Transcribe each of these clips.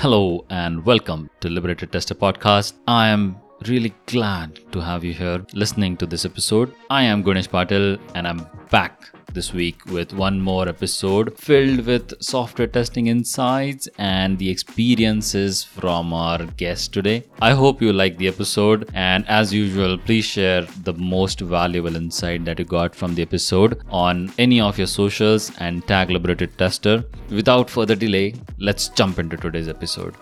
Hello and welcome to Liberated Tester Podcast. I am really glad to have you here listening to this episode. I am Ganesh Patel and I'm back this week with one more episode filled with software testing insights and the experiences from our guest today. I hope you like the episode, and as usual, please share the most valuable insight that you got from the episode on any of your socials and tag Liberated Tester. Without further delay, let's jump into today's episode.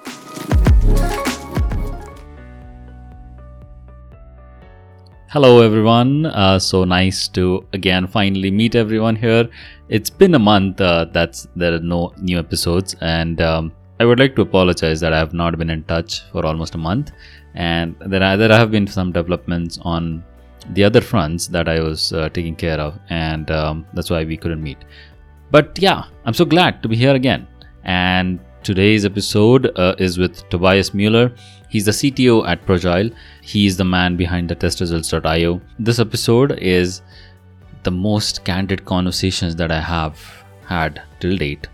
Hello everyone, so nice to again finally meet everyone here. It's been a month that there are no new episodes, and I would like to apologize that I have not been in touch for almost a month, and there have been some developments on the other fronts that I was taking care of, and that's why we couldn't meet. But yeah, I'm so glad to be here again, and today's episode is with Tobias Müller. He's the CTO at Progile. He is the man behind the testresults.io. This episode is the most candid conversations that I have had till date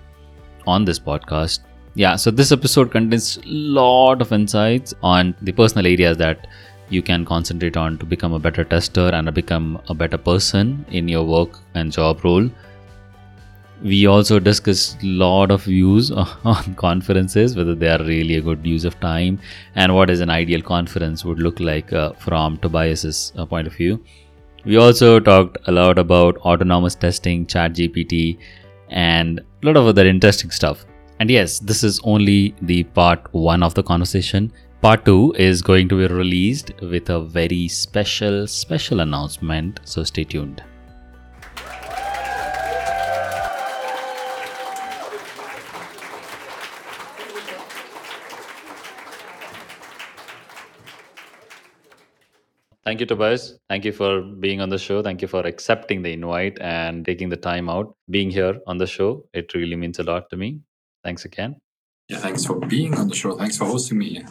on this podcast. Yeah, so this episode contains a lot of insights on the personal areas that you can concentrate on to become a better tester and become a better person in your work and job role. We also discussed a lot of views on conferences, whether they are really a good use of time and what is an ideal conference would look like from Tobias's point of view. We also talked a lot about autonomous testing, ChatGPT, and a lot of other interesting stuff. And yes, this is only the part one of the conversation. Part 2 is going to be released with a very special announcement, so stay tuned. Thank you, Tobias. Thank you for being on the show. Thank you for accepting the invite and taking the time out, being here on the show. It really means a lot to me. Thanks again. Yeah, thanks for being on the show. Thanks for hosting me.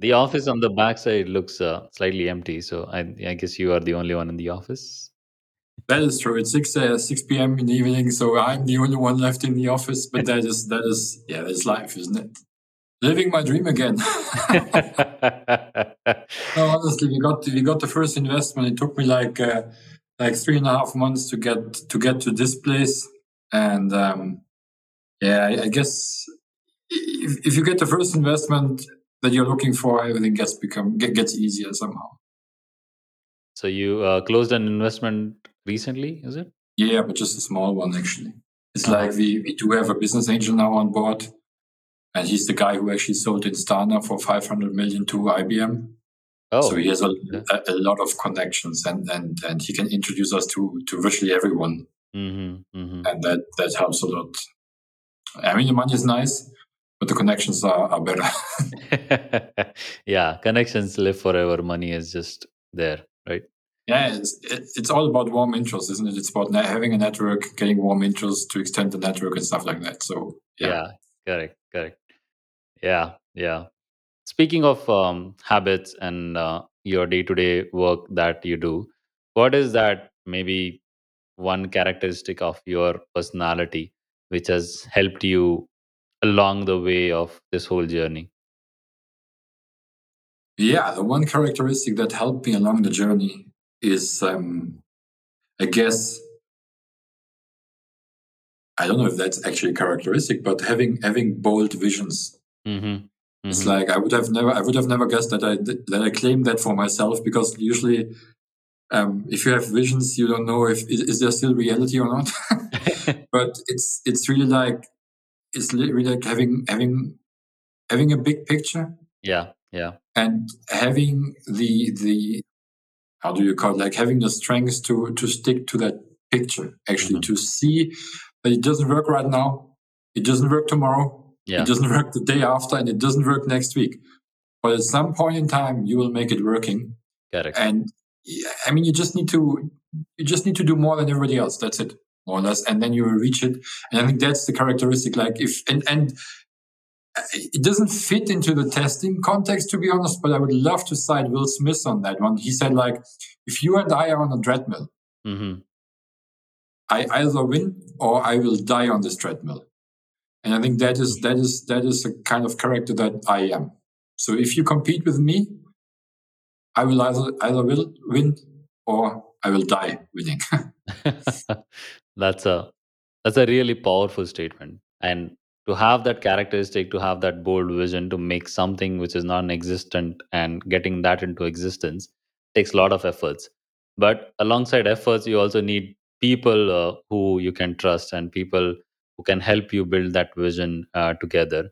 The office on the backside looks slightly empty, so I guess you are the only one in the office. That is true. It's 6 p.m. in the evening, so I'm the only one left in the office. But that is life, isn't it? Living my dream again. No, honestly, we got the first investment. It took me like 3.5 months to get to this place, and I guess if you get the first investment that you're looking for, everything gets easier somehow. So you closed an investment recently, is it? Yeah, but just a small one actually. It's like we do have a business angel now on board, and he's the guy who actually sold Instana for $500 million to IBM. Oh, so he has a lot of connections, and he can introduce us to virtually everyone, and that helps a lot. I mean, the money is nice, but the connections are better. Yeah, connections live forever. Money is just there, right? Yeah, it's all about warm interest, isn't it? It's about having a network, getting warm interest to extend the network and stuff like that. So yeah, correct. Yeah. Speaking of habits and your day-to-day work that you do, what is that maybe one characteristic of your personality which has helped you along the way of this whole journey? Yeah, the one characteristic that helped me along the journey is, I guess, I don't know if that's actually a characteristic, but having bold visions. Mm-hmm. It's like I would have never guessed that I claimed that for myself, because usually if you have visions, you don't know if is there still reality or not. But it's really like having a big picture. Yeah. And having the how do you call it? Like having the strength to stick to that picture, actually, to see that it doesn't work right now, it doesn't work tomorrow. Yeah. It doesn't work the day after, and it doesn't work next week. But at some point in time, you will make it working. Correct. And I mean, you just need to do more than everybody else. That's it, more or less, and then you will reach it. And I think that's the characteristic. Like and it doesn't fit into the testing context, to be honest. But I would love to cite Will Smith on that one. He said, like, if you and I are on a treadmill, I either win or I will die on this treadmill. And I think that is a kind of character that I am. So if you compete with me, I will either will win or I will die winning. That's a really powerful statement. And to have that characteristic, to have that bold vision to make something which is non-existent and getting that into existence takes a lot of efforts. But alongside efforts, you also need people who you can trust and people who can help you build that vision together.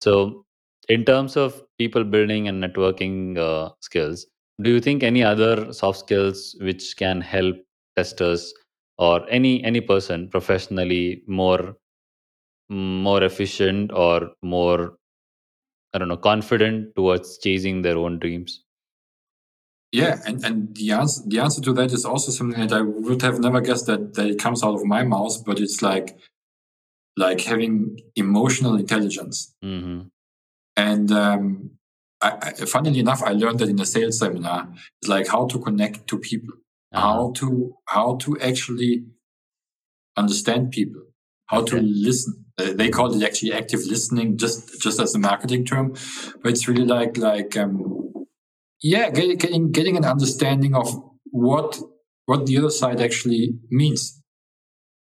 So in terms of people building and networking skills, do you think any other soft skills which can help testers or any person professionally more efficient or more, confident towards chasing their own dreams? Yeah, and the answer to that is also something that I would have never guessed that it comes out of my mouth, but it's like having emotional intelligence. Mm-hmm. And funnily enough, I learned that in a sales seminar. It's like how to connect to people, how to actually understand people, how to listen. They call it actually active listening, just as a marketing term, but it's really getting an understanding of what the other side actually means.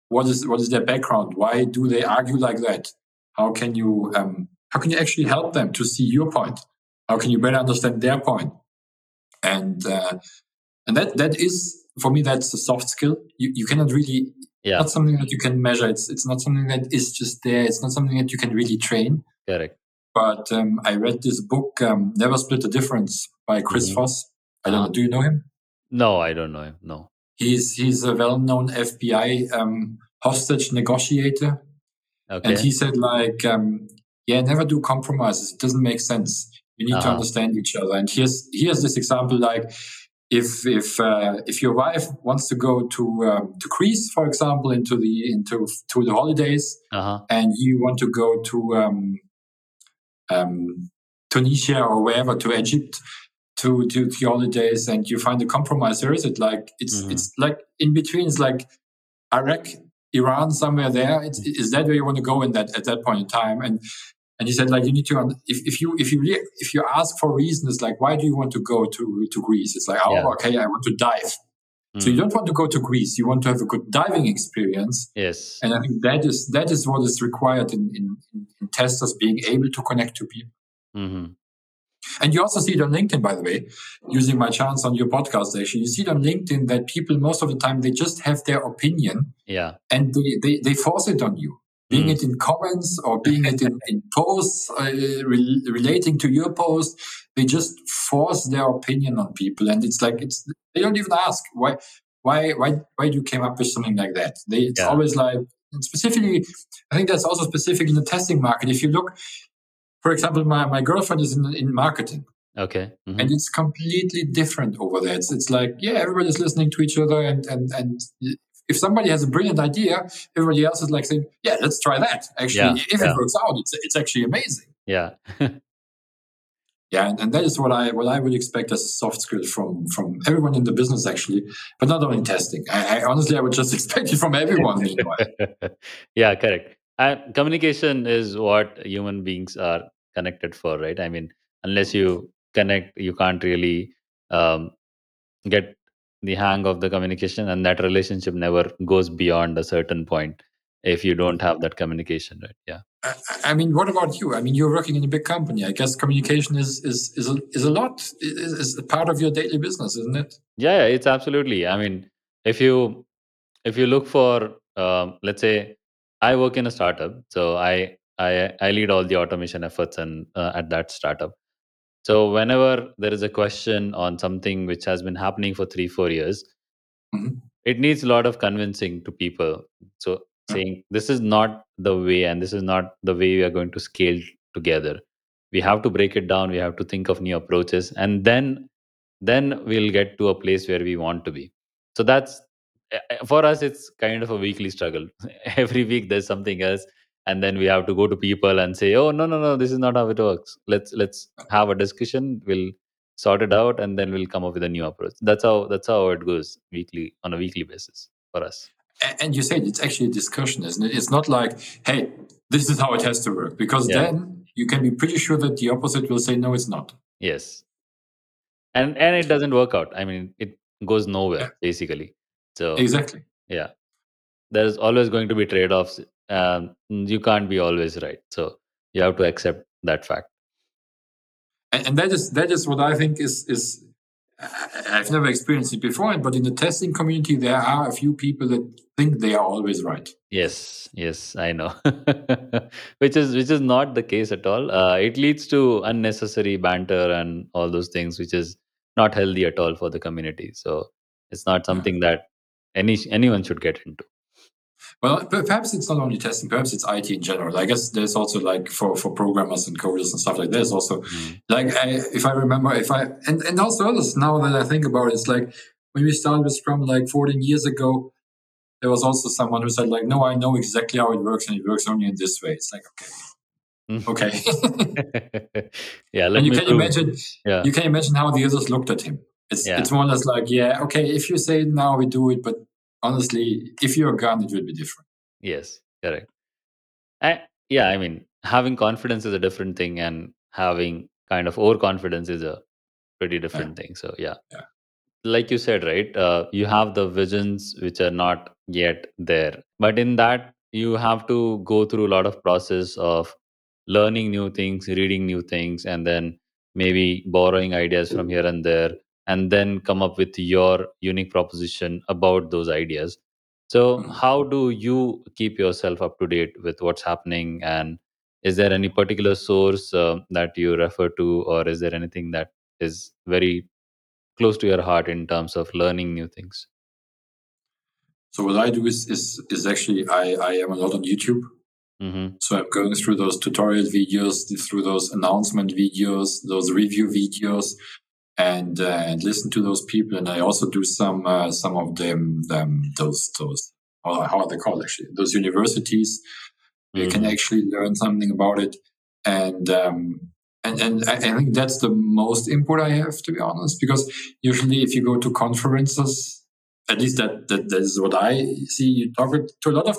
What is their background? Why do they argue like that? How can you actually help them to see your point? How can you better understand their point? And that is, for me, that's a soft skill. You cannot really, not something that you can measure. It's not something that is just there. It's not something that you can really train. Correct. But I read this book, Never Split the Difference by Chris Voss. I don't know. Do you know him? No, I don't know him. No. He's a well-known FBI hostage negotiator. Okay. And he said never do compromises. It doesn't make sense. You need to understand each other. And here's this example, if your wife wants to go to Greece, for example, into the holidays, and you want to go to Tunisia or wherever, to Egypt, to the holidays, and you find a compromise. There is it's like in between. It's like Iraq, Iran, somewhere there. Is that where you want to go at that point in time? And he said, you need to, if you ask for reasons, why do you want to go to Greece? It's I want to dive. Mm. So you don't want to go to Greece. You want to have a good diving experience. Yes. And I think that is what is required in testers being able to connect to people. Mm-hmm. And you also see it on LinkedIn, by the way, using my chance on your podcast, actually. You see it on LinkedIn that people, most of the time, they just have their opinion and they force it on you. Being it in comments or being it in posts relating to your post, they just force their opinion on people, and it's they don't even ask why you came up with something like that. It's always and specifically, I think that's also specific in the testing market. If you look, for example, my girlfriend is in marketing, okay, mm-hmm. and it's completely different over there. It's everybody's listening to each other, and if somebody has a brilliant idea, everybody else is saying, yeah, let's try that. Actually, it works out, it's actually amazing. Yeah. And that is what I would expect as a soft skill from everyone in the business, actually, but not only testing. I honestly, I would just expect it from everyone. Yeah, correct. Communication is what human beings are connected for, right? I mean, unless you connect, you can't really get the hang of the communication, and that relationship never goes beyond a certain point if you don't have that communication, right? Yeah. I mean, what about you? I mean, you're working in a big company. I guess communication is a part of your daily business, isn't it? Yeah, it's absolutely. I mean, if you look for, let's say, I work in a startup, so I lead all the automation efforts and at that startup. So whenever there is a question on something which has been happening for 3-4 years, mm-hmm. it needs a lot of convincing to people. So saying, this is not the way, and this is not the way we are going to scale together. We have to break it down. We have to think of new approaches. And then we'll get to a place where we want to be. So that's, for us, it's kind of a weekly struggle. Every week there's something else. And then we have to go to people and say, "Oh, no, this is not how it works. Let's have a discussion. We'll sort it out, and then we'll come up with a new approach." That's how it goes weekly, on a weekly basis for us. And you said it's actually a discussion, isn't it? It's not like, "Hey, this is how it has to work, because then you can be pretty sure that the opposite will say, no, it's not. Yes. And it doesn't work out. I mean, it goes nowhere, basically. So exactly. Yeah. There's always going to be trade-offs. You can't be always right. So you have to accept that fact. And that is what I think is I've never experienced it before, but in the testing community, there are a few people that think they are always right. Yes, I know. Which is not the case at all. It leads to unnecessary banter and all those things, which is not healthy at all for the community. So it's not something that anyone should get into. Well, perhaps it's not only testing, perhaps it's IT in general. I guess there's also like for programmers and coders and stuff like that. There's also and also others, now that I think about it, it's like when we started with Scrum like 14 years ago, there was also someone who said like, no, I know exactly how it works and it works only in this way. It's like, okay. Yeah. And you can imagine how the others looked at him. It's more or less like, if you say it now, we do it, but honestly, if you're gone, it will be different. Yes, correct. I mean, having confidence is a different thing, and having kind of overconfidence is a pretty different thing. So, like you said, right? You have the visions which are not yet there, but in that, you have to go through a lot of process of learning new things, reading new things, and then maybe borrowing ideas from here and there, and then come up with your unique proposition about those ideas. So how do you keep yourself up to date with what's happening? And is there any particular source that you refer to, or is there anything that is very close to your heart in terms of learning new things? So what I do is actually, I am a lot on YouTube. Mm-hmm. So I'm going through those tutorial videos, through those announcement videos, those review videos, and listen to those people. And I also do some of them those how are they called actually? Those universities where you can actually learn something about it. And I think that's the most input I have, to be honest, because usually if you go to conferences, at least that is what I see, you talk to a lot of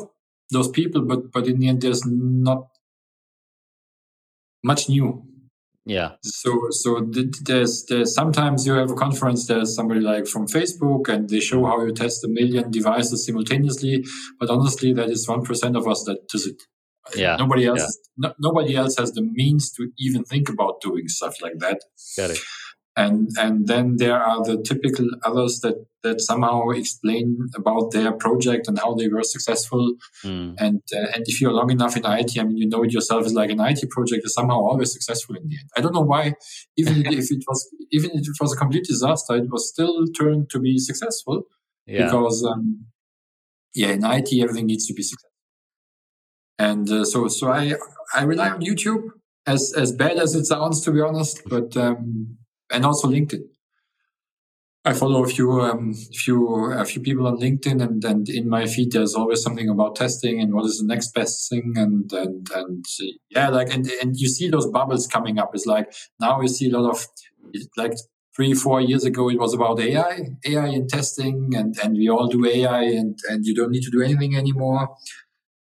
those people, but in the end there's not much new. Yeah. So there's sometimes you have a conference. There's somebody like from Facebook, and they show how you test 1 million devices simultaneously. But honestly, that is 1% of us that does it. Yeah. Nobody else. Yeah. Nobody else has the means to even think about doing stuff like that. Got it. And then there are the typical others that somehow explain about their project and how they were successful. And if you're long enough in IT, I mean, you know it yourself, is like an IT project is somehow always successful in the end. I don't know why, even if it was a complete disaster, it was still turned to be successful because in IT everything needs to be successful. And so I rely on YouTube, as bad as it sounds, to be honest, but. And also LinkedIn. I follow a few people on LinkedIn, and in my feed there's always something about testing and what is the next best thing, and you see those bubbles coming up. It's like now you see a lot of, like 3-4 years ago it was about AI in testing, and we all do AI, and you don't need to do anything anymore.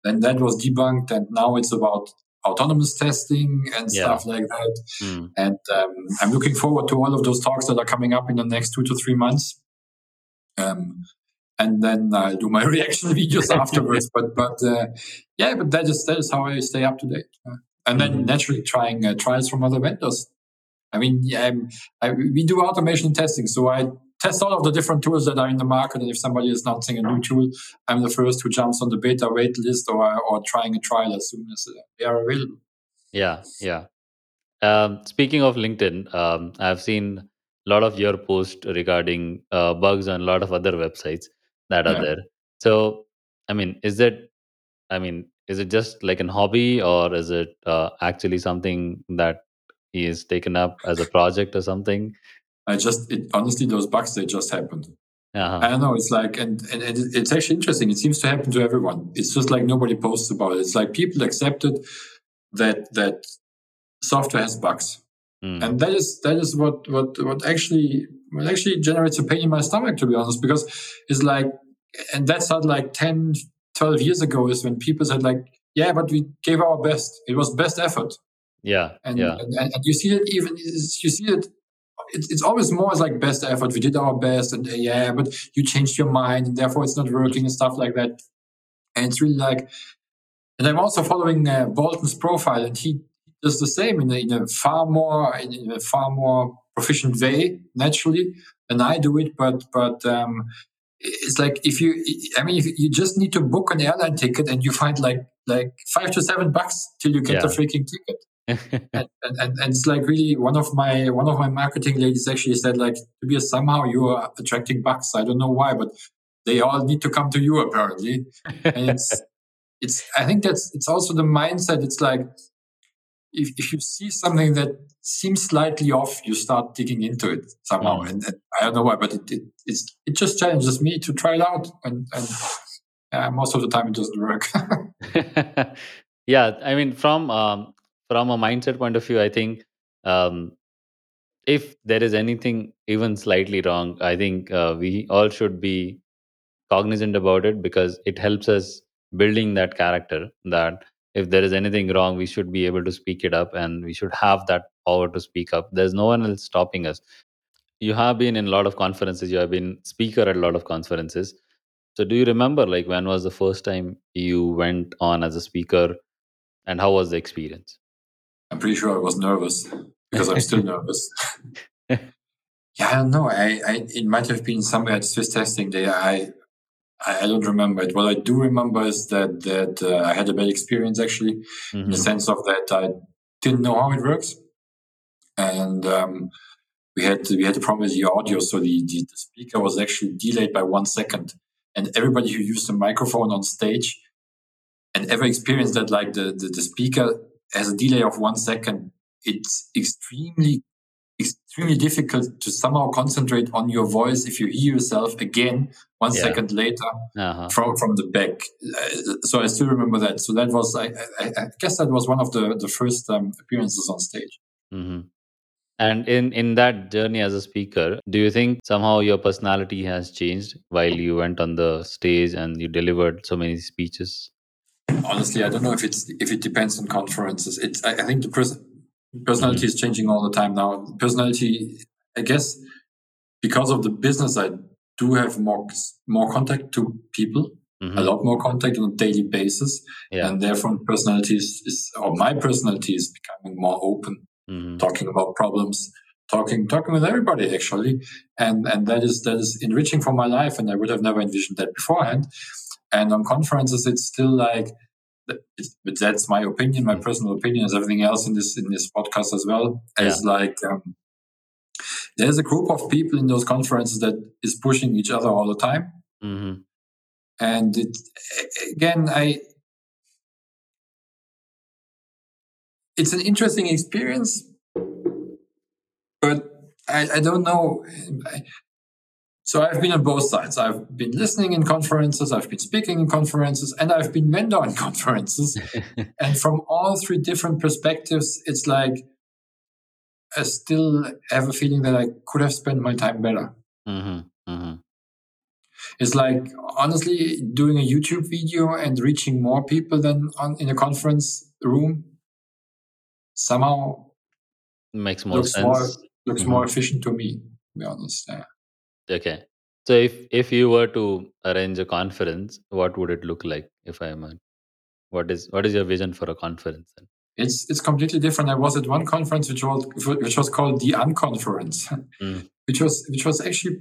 Then that was debunked, and now it's about autonomous testing and stuff like that. And I'm looking forward to all of those talks that are coming up in the next 2 to 3 months. And then I'll do my reaction videos afterwards. But that is how I stay up to date. And then naturally trying trials from other vendors. I mean, we do automation testing, so I test all of the different tools that are in the market, and if somebody is announcing a new tool, I'm the first who jumps on the beta wait list or trying a trial as soon as they are available. Yeah. Speaking of LinkedIn, I've seen a lot of your posts regarding bugs on a lot of other websites that are there. So, I mean, is it just like a hobby, or is it actually something that is taken up as a project or something? Honestly, those bugs, they just happened. I don't know. It's like, and it's actually interesting. It seems to happen to everyone. It's just like nobody posts about it. It's like people accepted that software has bugs, and that is what actually generates a pain in my stomach, to be honest, because it's like, and that started like 10, 12 years ago, is when people said like, yeah, but we gave our best. It was best effort. Yeah, and you see it even it's always more as like best effort. We did our best, and yeah, but you changed your mind, and therefore it's not working and stuff like that. And it's really like, and I'm also following Bolton's profile, and he does the same in a far more proficient way naturally than I do it. But it's like if you just need to book an airline ticket, and you find like $5 to $7 till you get the freaking ticket. and it's like really one of my marketing ladies actually said like, Tobias, somehow you are attracting bucks. I don't know why, but they all need to come to you apparently. And it's I think it's also the mindset. It's like if you see something that seems slightly off, you start digging into it somehow. Mm. And I don't know why, but it just challenges me to try it out. And most of the time it doesn't work. Yeah, I mean from a mindset point of view, I think if there is anything even slightly wrong, I think we all should be cognizant about it, because it helps us building that character that if there is anything wrong, we should be able to speak it up, and we should have that power to speak up. There's no one else stopping us. You have been in a lot of conferences. You have been speaker at a lot of conferences. So do you remember like when was the first time you went on as a speaker, and how was the experience? I'm pretty sure I was nervous, because I'm still nervous. Yeah, I don't know. It might have been somewhere at Swiss Testing Day. I don't remember it. What I do remember is that I had a bad experience, actually, in the sense of that I didn't know how it works. And we had a problem with the audio, so the speaker was actually delayed by 1 second. And everybody who used the microphone on stage and ever experienced that, like the speaker has a delay of 1 second, it's extremely difficult to somehow concentrate on your voice if you hear yourself again 1 second later from the back. So I still remember that. So that was, I guess that was one of the first appearances on stage. Mm-hmm. And in that journey as a speaker, do you think somehow your personality has changed while you went on the stage and you delivered so many speeches? Honestly, I don't know if it depends on conferences. I think the personality is changing all the time now. Personality, I guess, because of the business, I do have more contact to people, a lot more contact on a daily basis, and therefore my personality is becoming more open, talking about problems, talking with everybody actually, and that is enriching for my life, and I would have never envisioned that beforehand. And on conferences, it's still like, but that's my opinion, my personal opinion, as everything else in this podcast as well. It's like there's a group of people in those conferences that is pushing each other all the time. Mm-hmm. And it's an interesting experience, but I don't know. So I've been on both sides. I've been listening in conferences, I've been speaking in conferences, and I've been vendor in conferences. And from all three different perspectives, it's like I still have a feeling that I could have spent my time better. Mm-hmm. Mm-hmm. It's like, honestly, doing a YouTube video and reaching more people than in a conference room somehow makes more sense. Looks more efficient to me, to be honest. Yeah. Okay. So if you were to arrange a conference, what would it look like? What is your vision for a conference then? It's completely different. I was at one conference which was called the Unconference, which was actually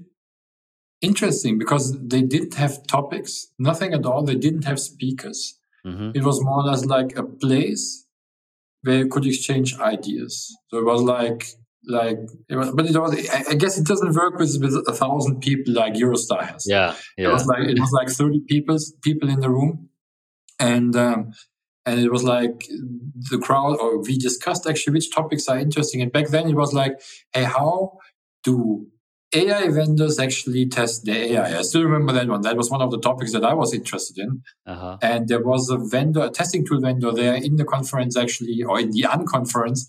interesting because they didn't have topics, nothing at all. They didn't have speakers. Mm-hmm. It was more or less like a place where you could exchange ideas. So it was I guess it doesn't work with 1,000 people like Eurostar has. Yeah. It was like 30 people in the room, and it was like the crowd, or we discussed actually which topics are interesting. And back then it was like, hey, how do AI vendors actually test their AI? I still remember that one. That was one of the topics that I was interested in. Uh-huh. And there was a testing tool vendor there in the conference actually, or in the Unconference,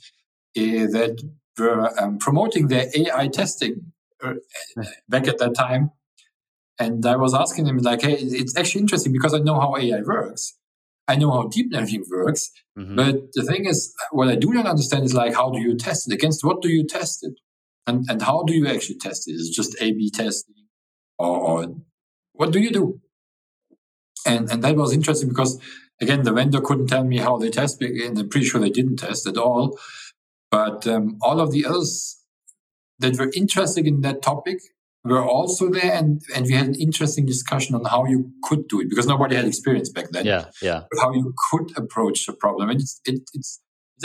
that were promoting their AI testing back at that time. And I was asking them like, hey, it's actually interesting because I know how AI works. I know how deep learning works, but the thing is, what I do not understand is like, how do you test it? Against what do you test it? And how do you actually test it? Is it just A/B testing, or what do you do? And that was interesting because, again, the vendor couldn't tell me how they test, and I'm pretty sure they didn't test at all. But all of the others that were interested in that topic were also there, and we had an interesting discussion on how you could do it, because nobody had experience back then. How you could approach the problem. And it's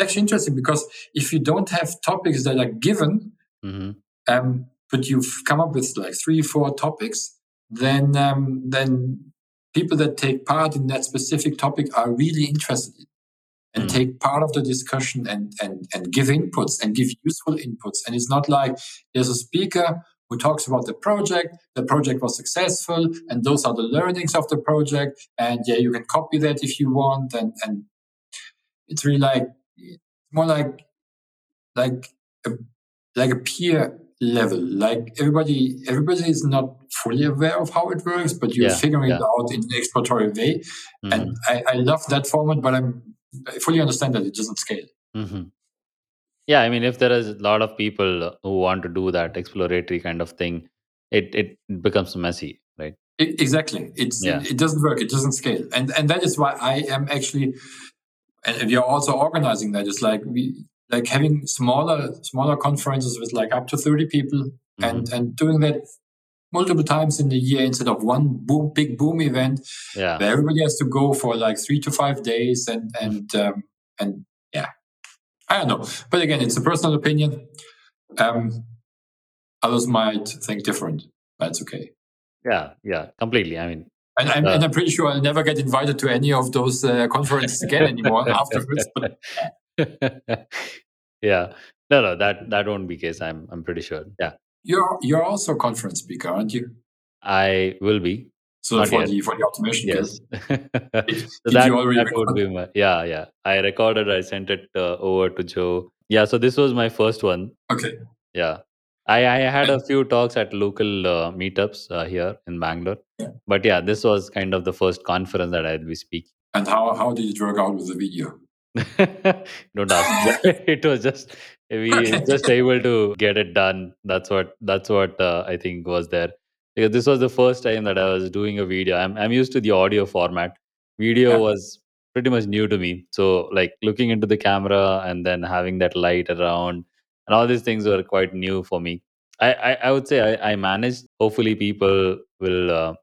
actually interesting, because if you don't have topics that are given, but you've come up with like 3-4 topics, then people that take part in that specific topic are really interested in it, and take part of the discussion, and give inputs, and give useful inputs. And it's not like there's a speaker who talks about the project was successful, and those are the learnings of the project, and yeah, you can copy that if you want, and it's really like, more like a peer level. Like everybody is not fully aware of how it works, but you're figuring it out in an exploratory way. And I love that format, but I fully understand that it doesn't scale. Yeah, I mean, if there is a lot of people who want to do that exploratory kind of thing, it becomes messy, right? Exactly. It doesn't work. It doesn't scale. And that is why I am actually, and we are also organizing that. It's like having smaller conferences with like up to 30 people, and doing that multiple times in the year instead of one big boom event where everybody has to go for like 3 to 5 days, and yeah. I don't know. But again, it's a personal opinion. Others might think different. That's okay. Yeah, completely. I mean, and I'm pretty sure I'll never get invited to any of those conferences again anymore afterwards. But, No, that won't be the case. I'm pretty sure. Yeah. You're also a conference speaker, aren't you? I will be. So not for the automation, yes. So that would be my, yeah. I recorded. I sent it over to Joe. Yeah. So this was my first one. Okay. Yeah. I had a few talks at local meetups here in Bangalore, but yeah, this was kind of the first conference that I'd be speaking. And how did it work out with the video? Don't ask. It was just just able to get it done. That's what I think was there. Because this was the first time that I was doing a video. I'm used to the audio format. Video was pretty much new to me. So like looking into the camera and then having that light around and all these things were quite new for me. I would say I managed. Hopefully people will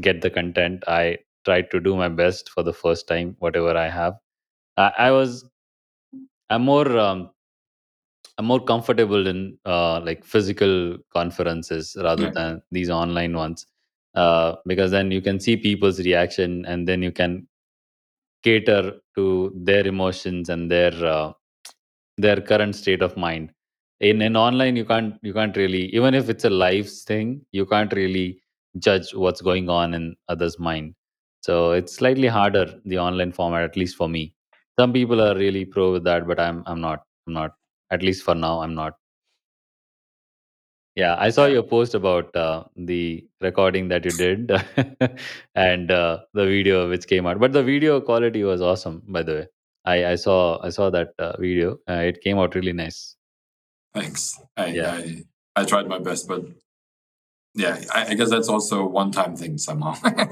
get the content. I tried to do my best for the first time, whatever I have. I'm more comfortable in like physical conferences rather than these online ones, because then you can see people's reaction and then you can cater to their emotions and their current state of mind. In online, you can't really, even if it's a live thing, you can't really judge what's going on in others' mind. So it's slightly harder, the online format, at least for me. Some people are really pro with that, but I'm not. At least for now, I'm not. Yeah, I saw your post about the recording that you did and the video which came out. But the video quality was awesome, by the way. I saw that video. It came out really nice. Thanks. I tried my best, but yeah, I guess that's also a one-time thing somehow. and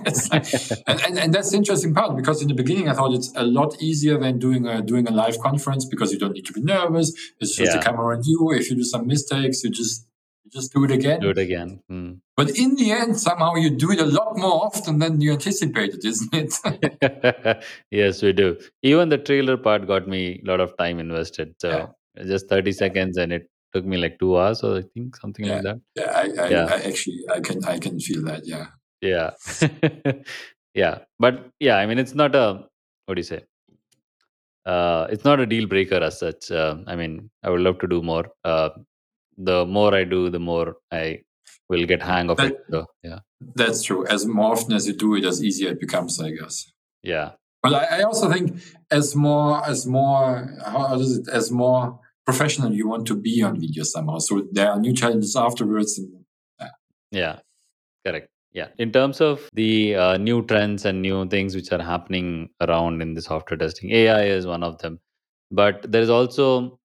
that's the interesting part, because in the beginning I thought it's a lot easier than doing a live conference, because you don't need to be nervous. It's just a camera on you. If you do some mistakes, you just do it again. But in the end, somehow you do it a lot more often than you anticipated, isn't it? Yes, we do. Even the trailer part got me a lot of time invested. So just 30 seconds and it took me like 2 hours, or I think something like that. Yeah, I actually can feel that. But yeah, I mean, it's not a it's not a deal breaker as such. I mean, I would love to do more. The more I do, the more I will get hang of it. So, yeah, that's true. As more often as you do it, as easier it becomes, I guess. Yeah, but I also think as more professional you want to be on video somehow, so there are new challenges afterwards. And, yeah, correct. Yeah. In terms of the new trends and new things which are happening around in the software testing, AI is one of them. But there is also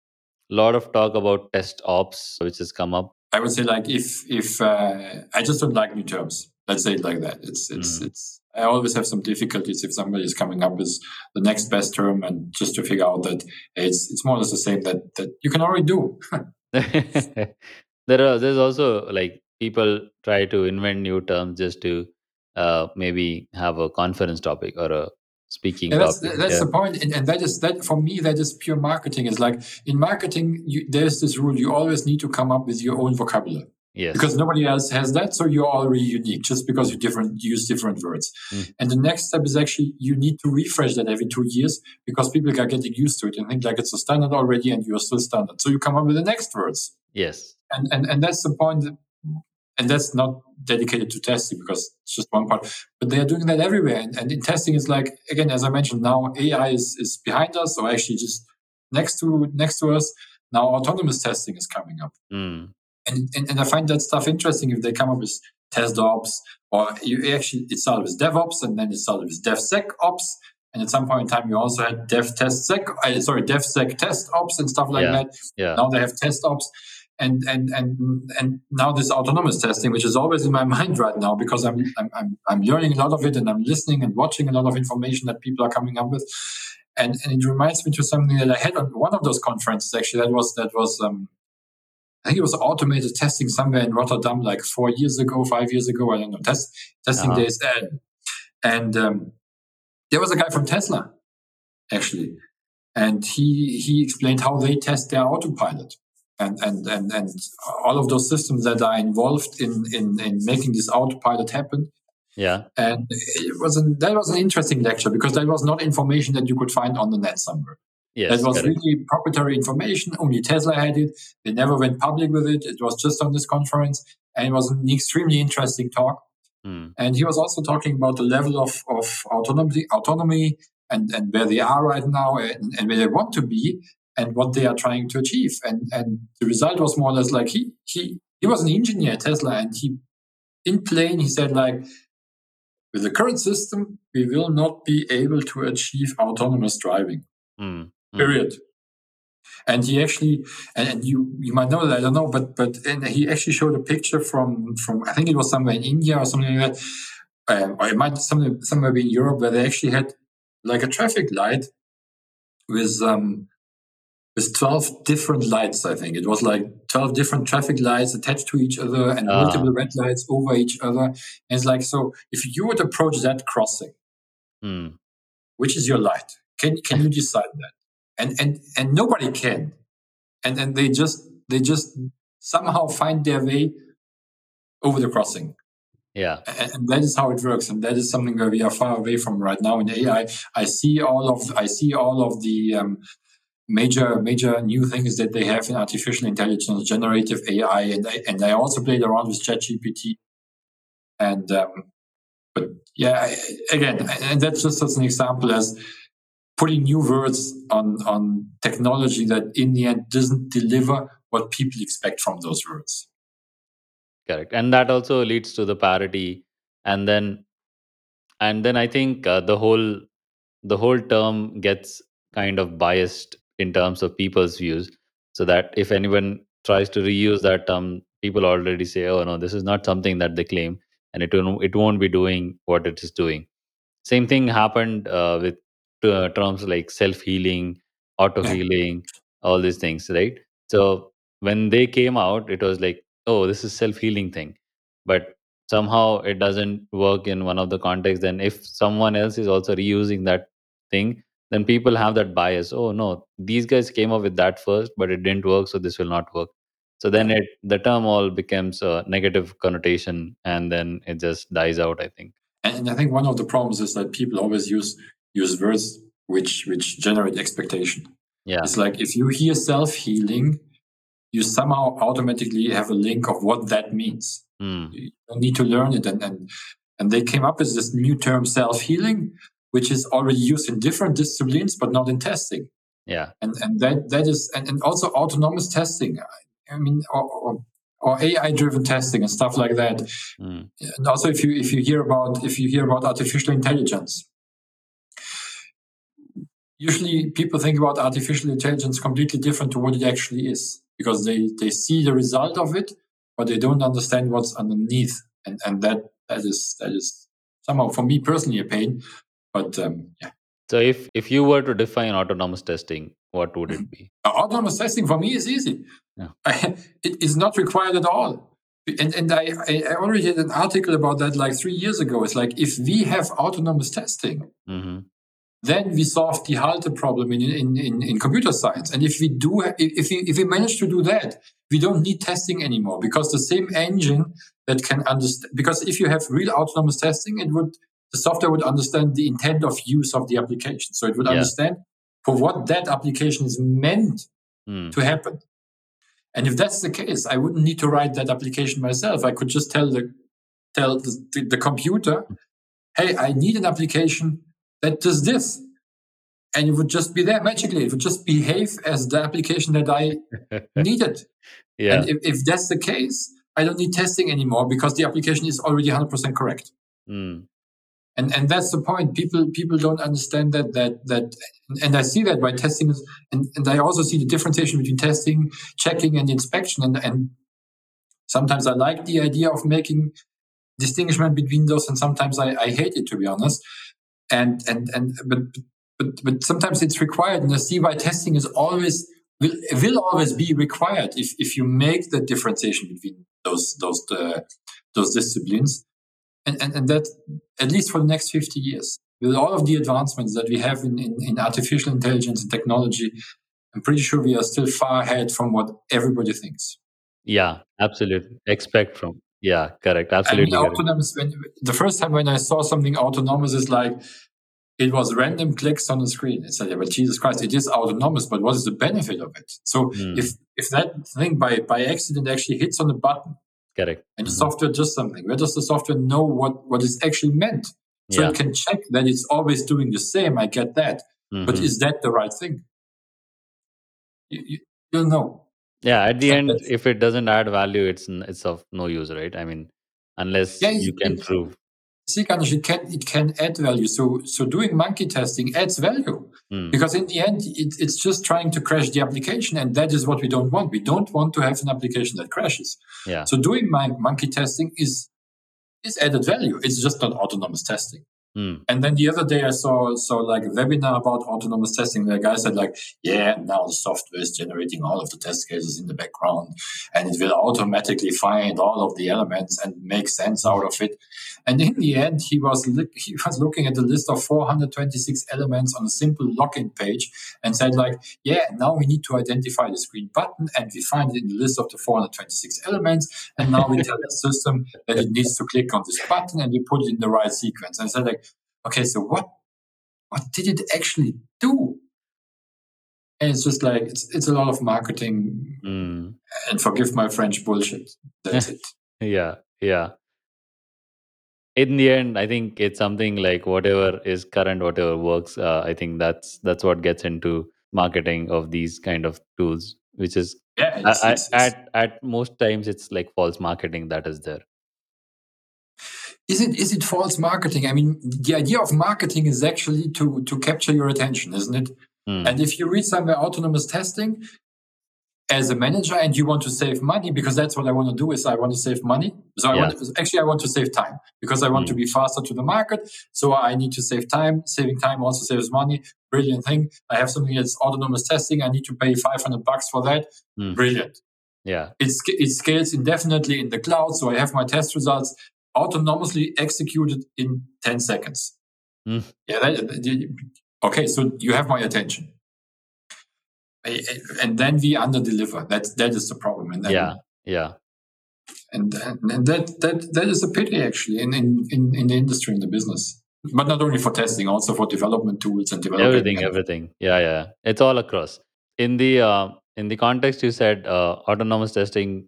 a lot of talk about test ops, which has come up. I would say, like, if I just don't like new terms. Let's say it like that. It's I always have some difficulties if somebody is coming up with the next best term and just to figure out that it's more or less the same that you can already do. There's also, like, people try to invent new terms just to maybe have a conference topic or a speaking topic. That's the point. And that is for me, that is pure marketing. It's like in marketing, there's this rule. You always need to come up with your own vocabulary. Yes. Because nobody else has that, so you're already unique just because you use different words. Mm. And the next step is actually you need to refresh that every 2 years because people are getting used to it and think like it's a standard already and you're still standard. So you come up with the next words. Yes. And that's the point. And that's not dedicated to testing because it's just one part. But they are doing that everywhere. And in testing, it's like, again, as I mentioned, now AI is behind us, or actually just next to us. Now autonomous testing is coming up. Mm. And I find that stuff interesting if they come up with test ops, or you actually, it started with DevOps and then it started with DevSecOps. And at some point in time, you also had DevSec test ops and stuff like that. Yeah. Now they have test ops. And now this autonomous testing, which is always in my mind right now, because I'm learning a lot of it and I'm listening and watching a lot of information that people are coming up with. And it reminds me to something that I had on one of those conferences, actually, that was I think it was automated testing somewhere in Rotterdam, like 5 years ago. I don't know. Testing days. And there was a guy from Tesla, actually. And he explained how they test their autopilot and all of those systems that are involved in making this autopilot happen. Yeah. And that was an interesting lecture because that was not information that you could find on the net somewhere. Yes, that was really proprietary information. Only Tesla had it. They never went public with it. It was just on this conference. And it was an extremely interesting talk. Mm. And he was also talking about the level of autonomy and where they are right now and where they want to be and what they are trying to achieve. And the result was more or less like he was an engineer at Tesla. And he said, like, with the current system, we will not be able to achieve autonomous driving. Mm. Period. And he actually, and you might know that, I don't know, but he actually showed a picture from I think it was somewhere in India or something like that, or it might somewhere be in Europe, where they actually had like a traffic light with 12 different lights. I think it was like 12 different traffic lights attached to each other and multiple red lights over each other. And it's like, so if you would approach that crossing, which is your light? Can you decide that? And nobody can. And they just somehow find their way over the crossing. Yeah. And that is how it works. And that is something where we are far away from right now in AI. I see all of the major new things that they have in artificial intelligence, generative AI, and I also played around with ChatGPT. But yeah, again, and that's just as an example as putting new words on technology that in the end doesn't deliver what people expect from those words. Correct. And that also leads to the parity. And then I think the whole term gets kind of biased in terms of people's views, so that if anyone tries to reuse that term, people already say, oh no, this is not something that they claim, and it won't be doing what it is doing. Same thing happened with terms like self-healing, auto-healing, all these things, right? So when they came out, it was like, oh, this is self-healing thing. But somehow it doesn't work in one of the contexts. And if someone else is also reusing that thing, then people have that bias. Oh, no, these guys came up with that first, but it didn't work, so this will not work. So then the term all becomes a negative connotation, and then it just dies out, I think. And I think one of the problems is that people always use words which generate expectation. Yeah. It's like if you hear self-healing, you somehow automatically have a link of what that means. Mm. You don't need to learn it. And they came up with this new term self-healing, which is already used in different disciplines, but not in testing. Yeah. And that is, and also autonomous testing. I mean, or or AI-driven testing and stuff like that. Mm. And also, if you hear about artificial intelligence, usually people think about artificial intelligence completely different to what it actually is, because they see the result of it, but they don't understand what's underneath, and that is somehow for me personally a pain. But yeah. So if you were to define autonomous testing, what would it be? Autonomous testing for me is easy. Yeah. It is not required at all. And I already did an article about that like 3 years ago. It's like, if we have autonomous testing, mm-hmm. then we solve the Halte problem in computer science. And if we manage to do that, we don't need testing anymore, because the same engine that can understand, because if you have real autonomous testing, the software would understand the intent of use of the application. So it would understand for what that application is meant to happen. And if that's the case, I wouldn't need to write that application myself. I could just tell the computer, hey, I need an application that does this. And it would just be there magically. It would just behave as the application that I needed. Yeah. And if that's the case, I don't need testing anymore, because the application is already 100% correct. Mm. And that's the point. People don't understand that, and I see that by testing, and I also see the differentiation between testing, checking, and inspection. And sometimes I like the idea of making distinguishment between those, and sometimes I hate it, to be honest. But sometimes it's required, and I see why testing is will always be required if you make the differentiation between those disciplines. And that, at least for the next 50 years, with all of the advancements that we have in artificial intelligence and technology, I'm pretty sure we are still far ahead from what everybody thinks. Yeah, absolutely. Expect from. Yeah, correct. Absolutely. I mean, autonomous, the first time when I saw something autonomous, is like, it was random clicks on the screen. It's like, yeah, but Jesus Christ, it is autonomous, but what is the benefit of it? So if that thing by accident actually hits on the button, correct. And the software does something. Where does the software know what is actually meant? So it can check that it's always doing the same. I get that. Mm-hmm. But is that the right thing? You don't know. Yeah, at the end, if it doesn't add value, it's of no use, right? I mean, unless you can prove. See, Ganesh, it can add value. So doing monkey testing adds value. Because in the end, it's just trying to crash the application, and that is what we don't want. We don't want to have an application that crashes. Yeah. So doing monkey testing is added value. It's just not autonomous testing. And then the other day I saw like a webinar about autonomous testing where guys said like, yeah, now the software is generating all of the test cases in the background, and it will automatically find all of the elements and make sense out of it. And in the end, he was looking at the list of 426 elements on a simple login page and said like, yeah, now we need to identify this green button, and we find it in the list of the 426 elements. And now we tell the system that it needs to click on this button, and we put it in the right sequence. And I said like, okay, so what did it actually do? And it's just like, it's a lot of marketing and forgive my French bullshit. That's it. Yeah. In the end, I think it's something like whatever is current, whatever works. I think that's what gets into marketing of these kind of tools, which is at most times it's like false marketing that is there. Is it false marketing? I mean, the idea of marketing is actually to capture your attention, isn't it? And if you read somewhere autonomous testing as a manager and you want to save money, because that's what I want to do, is I want to save money. So I want to save time, because I want to be faster to the market. So I need to save time. Saving time also saves money. Brilliant thing. I have something that's autonomous testing. I need to pay $500 for that. Brilliant. Yeah. It scales indefinitely in the cloud. So I have my test results autonomously executed in 10 seconds. Yeah. Okay, so you have my attention. And then we underdeliver. That is the problem. And then, and that is a pity, actually, in the industry, in the business. But not only for testing, also for development tools and development. Everything. Yeah. It's all across. In the context you said autonomous testing,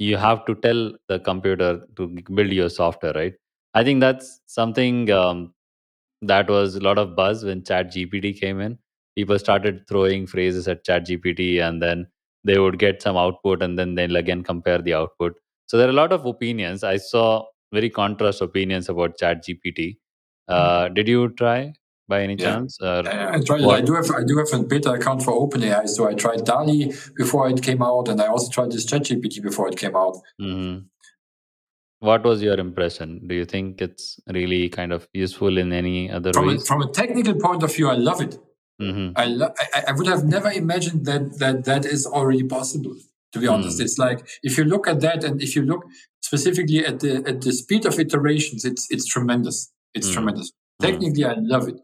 you have to tell the computer to build your software, right? I think that's something that was a lot of buzz when ChatGPT came in. People started throwing phrases at ChatGPT, and then they would get some output and then they'll again compare the output. So there are a lot of opinions. I saw very contrast opinions about ChatGPT. Did you try by any chance? I tried it. I do have a beta account for OpenAI, so I tried DALL-E before it came out, and I also tried this ChatGPT before it came out. Mm-hmm. What was your impression? Do you think it's really kind of useful in any other ways? From a technical point of view, I love it. Mm-hmm. I would have never imagined that is already possible. To be honest, it's like if you look at that, and if you look specifically at the speed of iterations, it's tremendous. It's tremendous. Technically, I love it,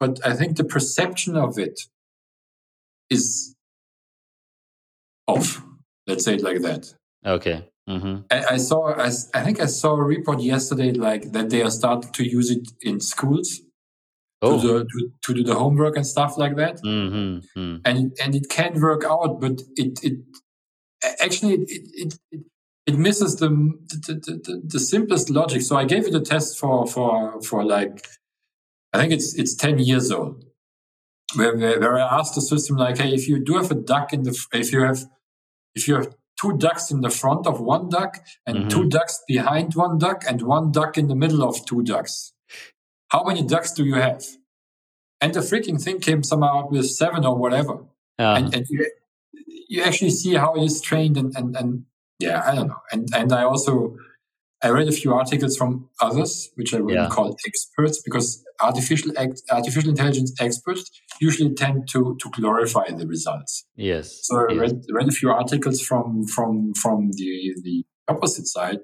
but I think the perception of it is off. Let's say it like that. Okay. Mm-hmm. I think I saw a report yesterday like that they are starting to use it in schools. To do the homework and stuff like that, and it can work out, but it actually misses the simplest logic. So I gave it a test for like I think it's 10 years old, where I asked the system like, hey, if you do have a duck in the if you have two ducks in the front of one duck and two ducks behind one duck and one duck in the middle of two ducks. How many ducks do you have? And the freaking thing came somehow up with 7 or whatever. And you actually see how it is trained and I don't know. And I read a few articles from others, which I wouldn't call experts, because artificial intelligence experts usually tend to glorify the results. Yes. So I read a few articles from the opposite side.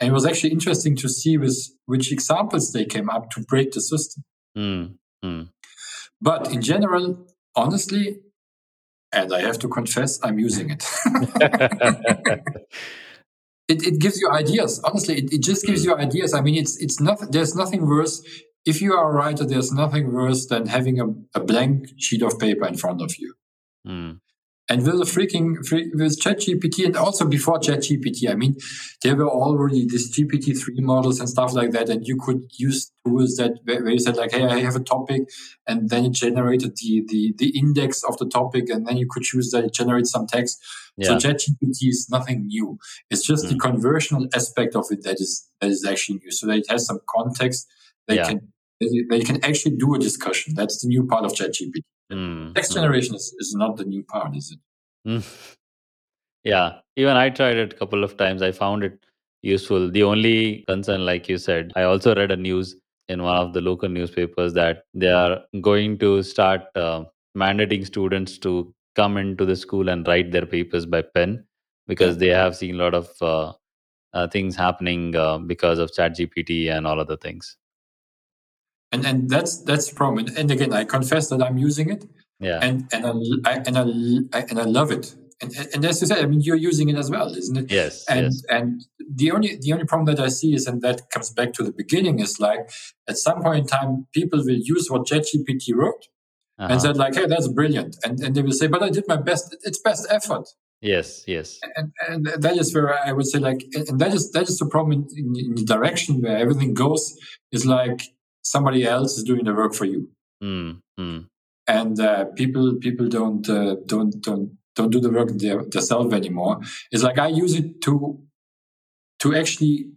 And it was actually interesting to see with which examples they came up to break the system. But in general, honestly, and I have to confess, I'm using it. It gives you ideas. Honestly, it just gives you ideas. I mean, it's nothing. There's nothing worse. If you are a writer, there's nothing worse than having a blank sheet of paper in front of you. And with the with ChatGPT, and also before ChatGPT, I mean, there were already these GPT-3 models and stuff like that, and you could use tools that where you said like, "Hey, I have a topic," and then it generated the index of the topic, and then you could choose that it generates some text. Yeah. So ChatGPT is nothing new; it's just the conversational aspect of it that is actually new, so that it has some context. They can actually do a discussion. That's the new part of ChatGPT. Text generation is not the new part, is it? Yeah. Even I tried it a couple of times. I found it useful. The only concern, like you said, I also read a news in one of the local newspapers that they are going to start mandating students to come into the school and write their papers by pen, because they have seen a lot of things happening because of ChatGPT and all other things. And that's the problem. And again, I confess that I'm using it, and I love it. And as you said, I mean, you're using it as well, isn't it? Yes. And the only problem that I see is, and that comes back to the beginning, is like at some point in time, people will use what ChatGPT wrote and said like, "Hey, that's brilliant," and they will say, "But I did my best. It's best effort." Yes. Yes. And that is where I would say like, and that is the problem in the direction where everything goes is like. Somebody else is doing the work for you, and people don't do the work themselves anymore. It's like I use it to actually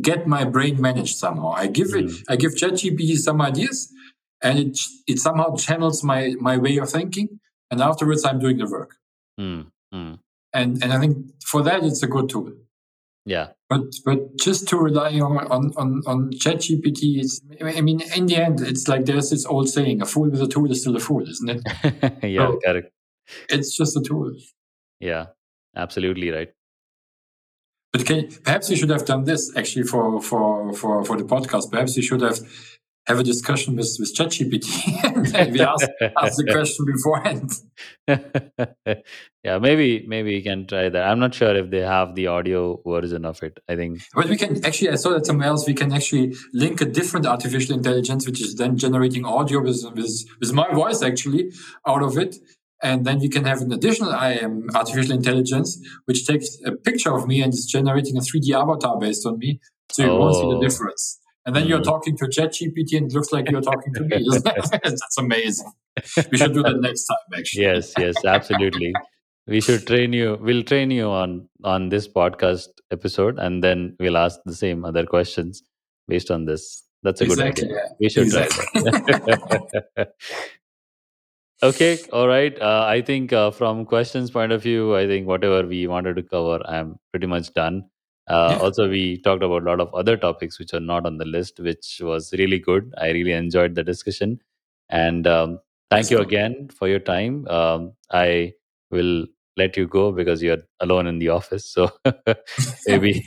get my brain managed somehow. I give ChatGPT some ideas, and it somehow channels my way of thinking. And afterwards, I'm doing the work. And I think for that, it's a good tool. Yeah, but just to rely on ChatGPT, I mean, in the end, it's like there's this old saying: a fool with a tool is still a fool, isn't it? So correct. It's just a tool. Yeah, absolutely right. But perhaps we should have done this actually for the podcast. Perhaps we should have a discussion with ChatGPT and we ask the question beforehand. Yeah, maybe we can try that. I'm not sure if they have the audio version of it, I think. But we can actually, I saw that somewhere else, we can actually link a different artificial intelligence, which is then generating audio with my voice actually out of it. And then we can have an additional artificial intelligence, which takes a picture of me and is generating a 3D avatar based on me. So you won't see the difference. And then you're talking to ChatGPT and it looks like you're talking to me. That's amazing. We should do that next time, actually. Yes, absolutely. We should train you. We'll train you on this podcast episode, and then we'll ask the same other questions based on this. That's a good idea. We should try that. Okay. All right. I think from questions point of view, I think whatever we wanted to cover, I'm pretty much done. Also, we talked about a lot of other topics which are not on the list, which was really good. I really enjoyed the discussion. And thank you again for your time. I will let you go because you're alone in the office. So maybe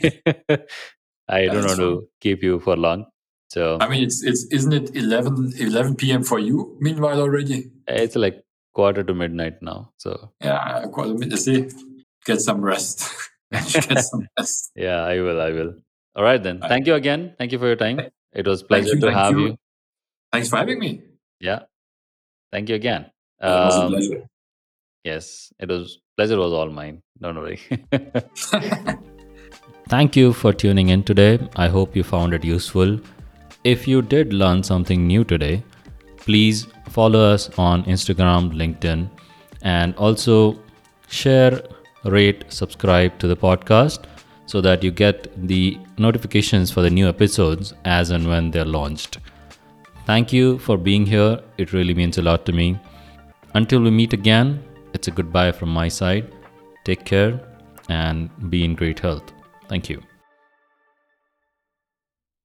I don't want to keep you for long. So I mean, isn't it 11 p.m. for you? Meanwhile, already it's like 11:45 now. So yeah, 11:45. See, get some rest. Get some rest. Yeah, I will. All right then. Thank you again. Thank you for your time. It was a pleasure to have you. Thanks for having me. Yeah. Thank you again. It was a pleasure. Yes, pleasure was all mine. Don't worry. Thank you for tuning in today. I hope you found it useful. If you did learn something new today, please follow us on Instagram, LinkedIn, and also share, rate, subscribe to the podcast so that you get the notifications for the new episodes as and when they're launched. Thank you for being here. It really means a lot to me. Until we meet again, it's a goodbye from my side. Take care and be in great health. Thank you.